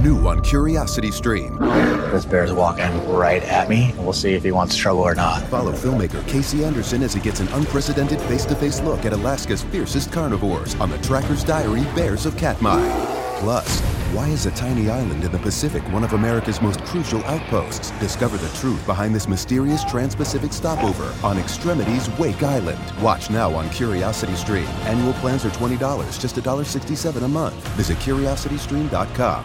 New on Curiosity Stream. This bear's walking right at me. We'll see if he wants trouble or not. Follow filmmaker Casey Anderson as he gets an unprecedented face-to-face look at Alaska's fiercest carnivores on the Tracker's Diary Bears of Katmai. Plus, why is a tiny island in the Pacific one of America's most crucial outposts? Discover the truth behind this mysterious trans-Pacific stopover on Extremity's Wake Island. Watch now on Curiosity Stream. Annual plans are $20, just $1.67 a month. Visit curiositystream.com.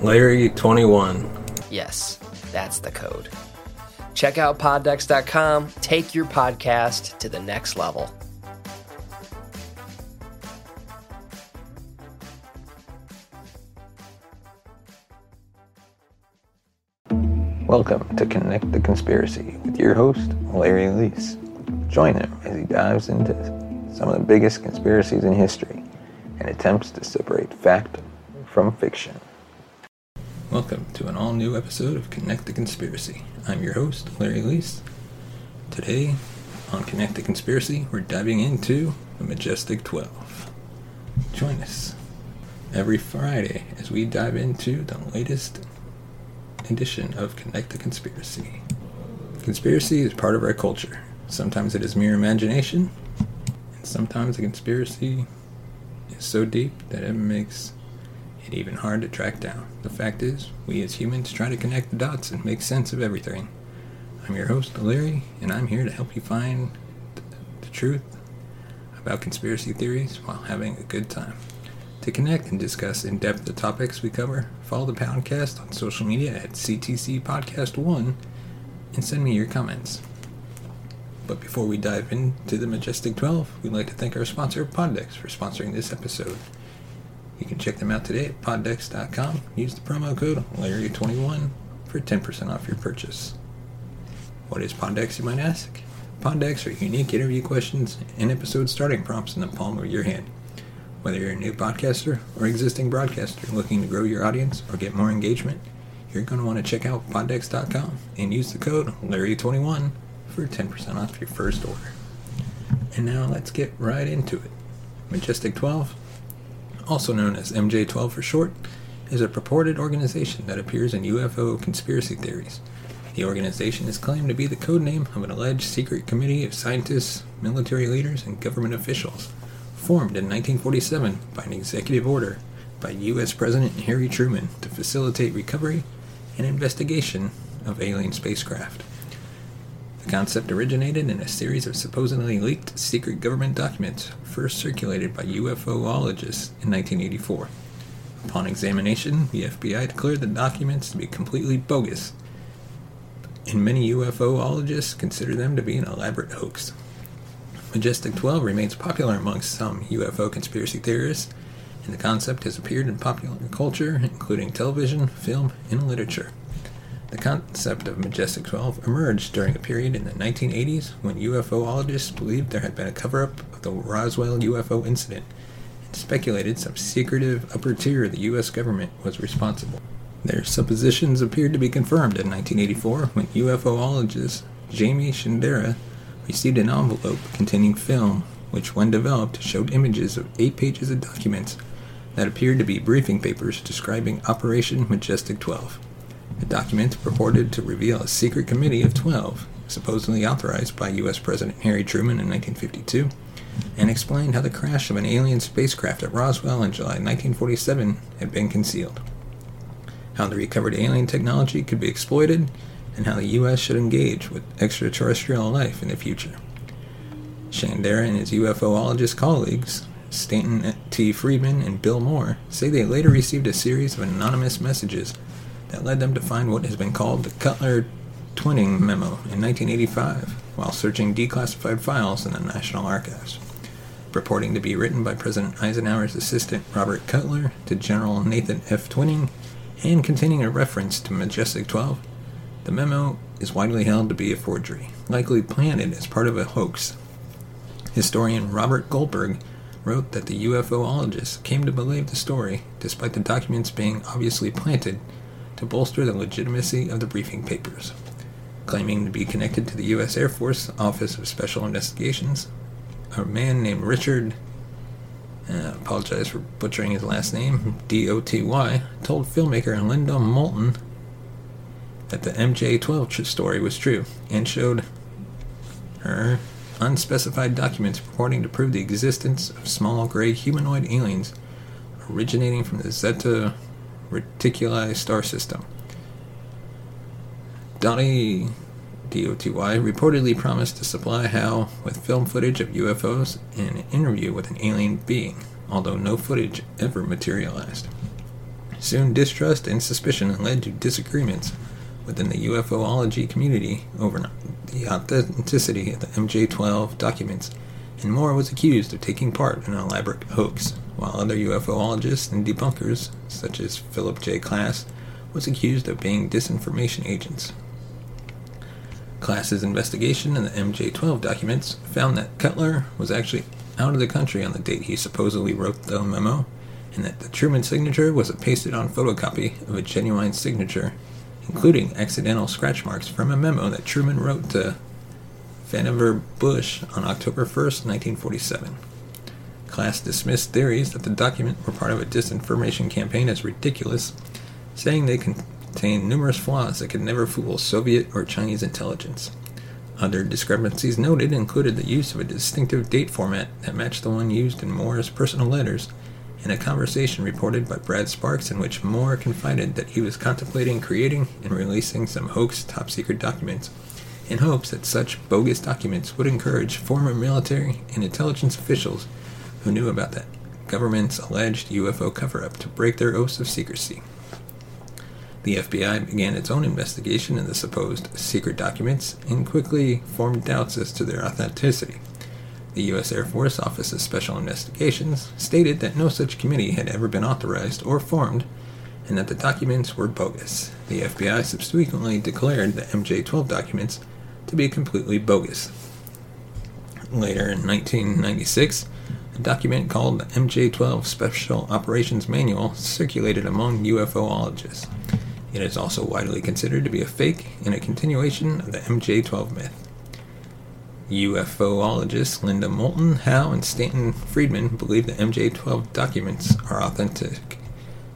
Larry21. Yes, that's the code. Check out poddex.com. Take your podcast to the next level. Welcome to Connect the Conspiracy with your host, Larry Lease. Join him as he dives into some of the biggest conspiracies in history and attempts to separate fact from fiction. Welcome to an all-new episode of Connect the Conspiracy. I'm your host, Larry Lease. Today, on Connect the Conspiracy, we're diving into the Majestic 12. Join us every Friday as we dive into the latest edition of Connect the Conspiracy. Conspiracy is part of our culture. Sometimes it is mere imagination, and sometimes a conspiracy is so deep that it makes and even hard to track down. The fact is, we as humans try to connect the dots and make sense of everything. I'm your host, Larry, and I'm here to help you find the truth about conspiracy theories while having a good time. To connect and discuss in depth the topics we cover, follow the podcast on social media at CTC Podcast 1 and send me your comments. But before we dive into the Majestic 12, we'd like to thank our sponsor, Poddex, for sponsoring this episode. You can check them out today at poddex.com. Use the promo code LARRY21 for 10% off your purchase. What is Poddex, you might ask? Poddex are unique interview questions and episode starting prompts in the palm of your hand. Whether you're a new podcaster or existing broadcaster looking to grow your audience or get more engagement, you're going to want to check out poddex.com and use the code LARRY21 for 10% off your first order. And now let's get right into it. Majestic 12, also known as MJ-12 for short, is a purported organization that appears in UFO conspiracy theories. The organization is claimed to be the codename of an alleged secret committee of scientists, military leaders, and government officials, formed in 1947 by an executive order by U.S. President Harry Truman to facilitate recovery and investigation of alien spacecraft. The concept originated in a series of supposedly leaked secret government documents first circulated by UFOologists in 1984. Upon examination, the FBI declared the documents to be completely bogus, and many UFOologists consider them to be an elaborate hoax. Majestic 12 remains popular amongst some UFO conspiracy theorists, and the concept has appeared in popular culture, including television, film, and literature. The concept of Majestic 12 emerged during a period in the 1980s when UFOologists believed there had been a cover-up of the Roswell UFO incident and speculated some secretive upper tier of the U.S. government was responsible. Their suppositions appeared to be confirmed in 1984 when UFOologist Jaime Shandera received an envelope containing film which, when developed, showed images of 8 pages of documents that appeared to be briefing papers describing Operation Majestic 12. The documents purported to reveal a secret committee of 12, supposedly authorized by U.S. President Harry Truman in 1952, and explained how the crash of an alien spacecraft at Roswell in July 1947 had been concealed. how the recovered alien technology could be exploited, and how the U.S. should engage with extraterrestrial life in the future. Shandera and his UFOologist colleagues, Stanton T. Friedman and Bill Moore, say they later received a series of anonymous messages that led them to find what has been called the Cutler Twining Memo in 1985 while searching declassified files in the National Archives, purporting to be written by President Eisenhower's assistant Robert Cutler to General Nathan F. Twining and containing a reference to Majestic 12. The memo is widely held to be a forgery, likely planted as part of a hoax. Historian Robert Goldberg wrote that the UFOologists came to believe the story, despite the documents being obviously planted, to bolster the legitimacy of the briefing papers. Claiming to be connected to the U.S. Air Force Office of Special Investigations, a man named Richard, apologize for butchering his last name, D-O-T-Y, told filmmaker Linda Moulton that the MJ-12 story was true, and showed her unspecified documents purporting to prove the existence of small gray humanoid aliens originating from the Zeta Reticuli star system. Doty, D-O-T-Y, reportedly promised to supply Howe with film footage of UFOs and an interview with an alien being, although no footage ever materialized. Soon, distrust and suspicion led to disagreements within the UFOlogy community over the authenticity of the MJ-12 documents, and Moore was accused of taking part in an elaborate hoax, while other UFOologists and debunkers, such as Philip J. Klass, was accused of being disinformation agents. Klass's investigation in the MJ-12 documents found that Cutler was actually out of the country on the date he supposedly wrote the memo, and that the Truman signature was a pasted-on photocopy of a genuine signature, including accidental scratch marks from a memo that Truman wrote to Vannevar Bush on October 1st, 1947. Klass dismissed theories that the documents were part of a disinformation campaign as ridiculous, saying they contained numerous flaws that could never fool Soviet or Chinese intelligence. Other discrepancies noted included the use of a distinctive date format that matched the one used in Moore's personal letters, in a conversation reported by Brad Sparks in which Moore confided that he was contemplating creating and releasing some hoax top-secret documents in hopes that such bogus documents would encourage former military and intelligence officials who knew about the government's alleged UFO cover-up to break their oaths of secrecy. The FBI began its own investigation into the supposed secret documents and quickly formed doubts as to their authenticity. The U.S. Air Force Office of Special Investigations stated that no such committee had ever been authorized or formed, and that the documents were bogus. The FBI subsequently declared the MJ-12 documents to be completely bogus. Later in 1996, a document called the MJ-12 Special Operations Manual circulated among UFOologists. It is also widely considered to be a fake and a continuation of the MJ-12 myth. UFOologists Linda Moulton Howe and Stanton Friedman believe the MJ-12 documents are authentic.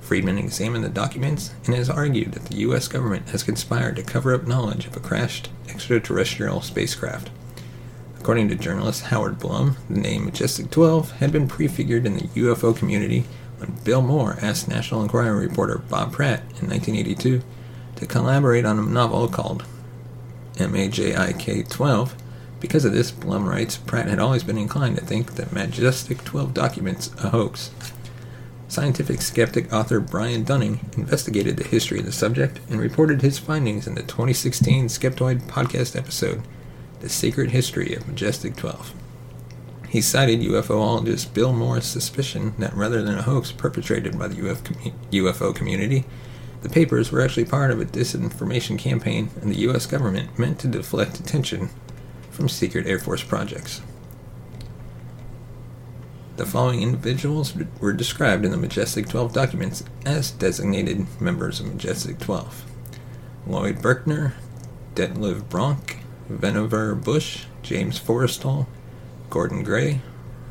Friedman examined the documents and has argued that the U.S. government has conspired to cover up knowledge of a crashed extraterrestrial spacecraft. According to journalist Howard Blum, the name Majestic 12 had been prefigured in the UFO community when Bill Moore asked National Enquirer reporter Bob Pratt in 1982 to collaborate on a novel called MAJIK-12. Because of this, Blum writes, Pratt had always been inclined to think that Majestic 12 documents a hoax. Scientific skeptic author Brian Dunning investigated the history of the subject and reported his findings in the 2016 Skeptoid podcast episode, The Secret History of Majestic 12. He cited UFOologist Bill Moore's suspicion that rather than a hoax perpetrated by the UFO community, the papers were actually part of a disinformation campaign in the U.S. government meant to deflect attention from secret Air Force projects. The following individuals were described in the Majestic 12 documents as designated members of Majestic 12. Lloyd Berkner, Detlev Bronk, Vannevar Bush, James Forrestal, Gordon Gray,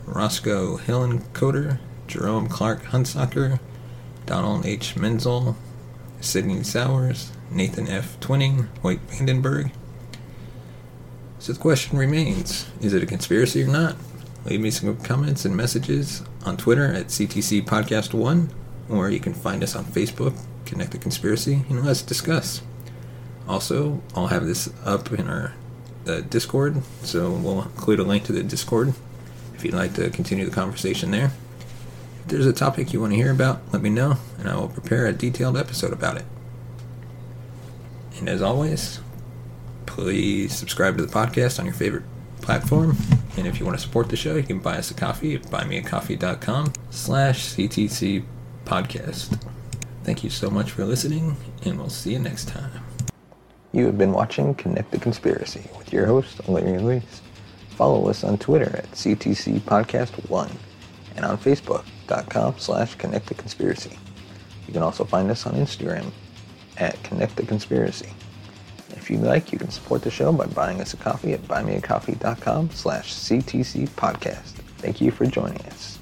Roscoe Hillenkoetter, Jerome Clark Hunsaker, Donald H. Menzel, Sidney Sowers, Nathan F. Twining, Hoyt Vandenberg. So the question remains, is it a conspiracy or not? Leave me some comments and messages on Twitter at CTC Podcast 1, or you can find us on Facebook connect the conspiracy, you know, let's discuss. Also, I'll have this up in our Discord, so we'll include a link to the Discord if you'd like to continue the conversation there. If there's a topic you want to hear about, let me know, and I will prepare a detailed episode about it. And as always, please subscribe to the podcast on your favorite platform, and if you want to support the show, you can buy us a coffee at buymeacoffee.com/CTC podcast. Thank you so much for listening, and we'll see you next time. You have been watching Connect the Conspiracy with your host, Larry Luis. Follow us on Twitter at CTC Podcast 1 and on Facebook.com/Connect the Conspiracy. You can also find us on Instagram at Connect the Conspiracy. If you'd like, you can support the show by buying us a coffee at buymeacoffee.com/CTC podcast. Thank you for joining us.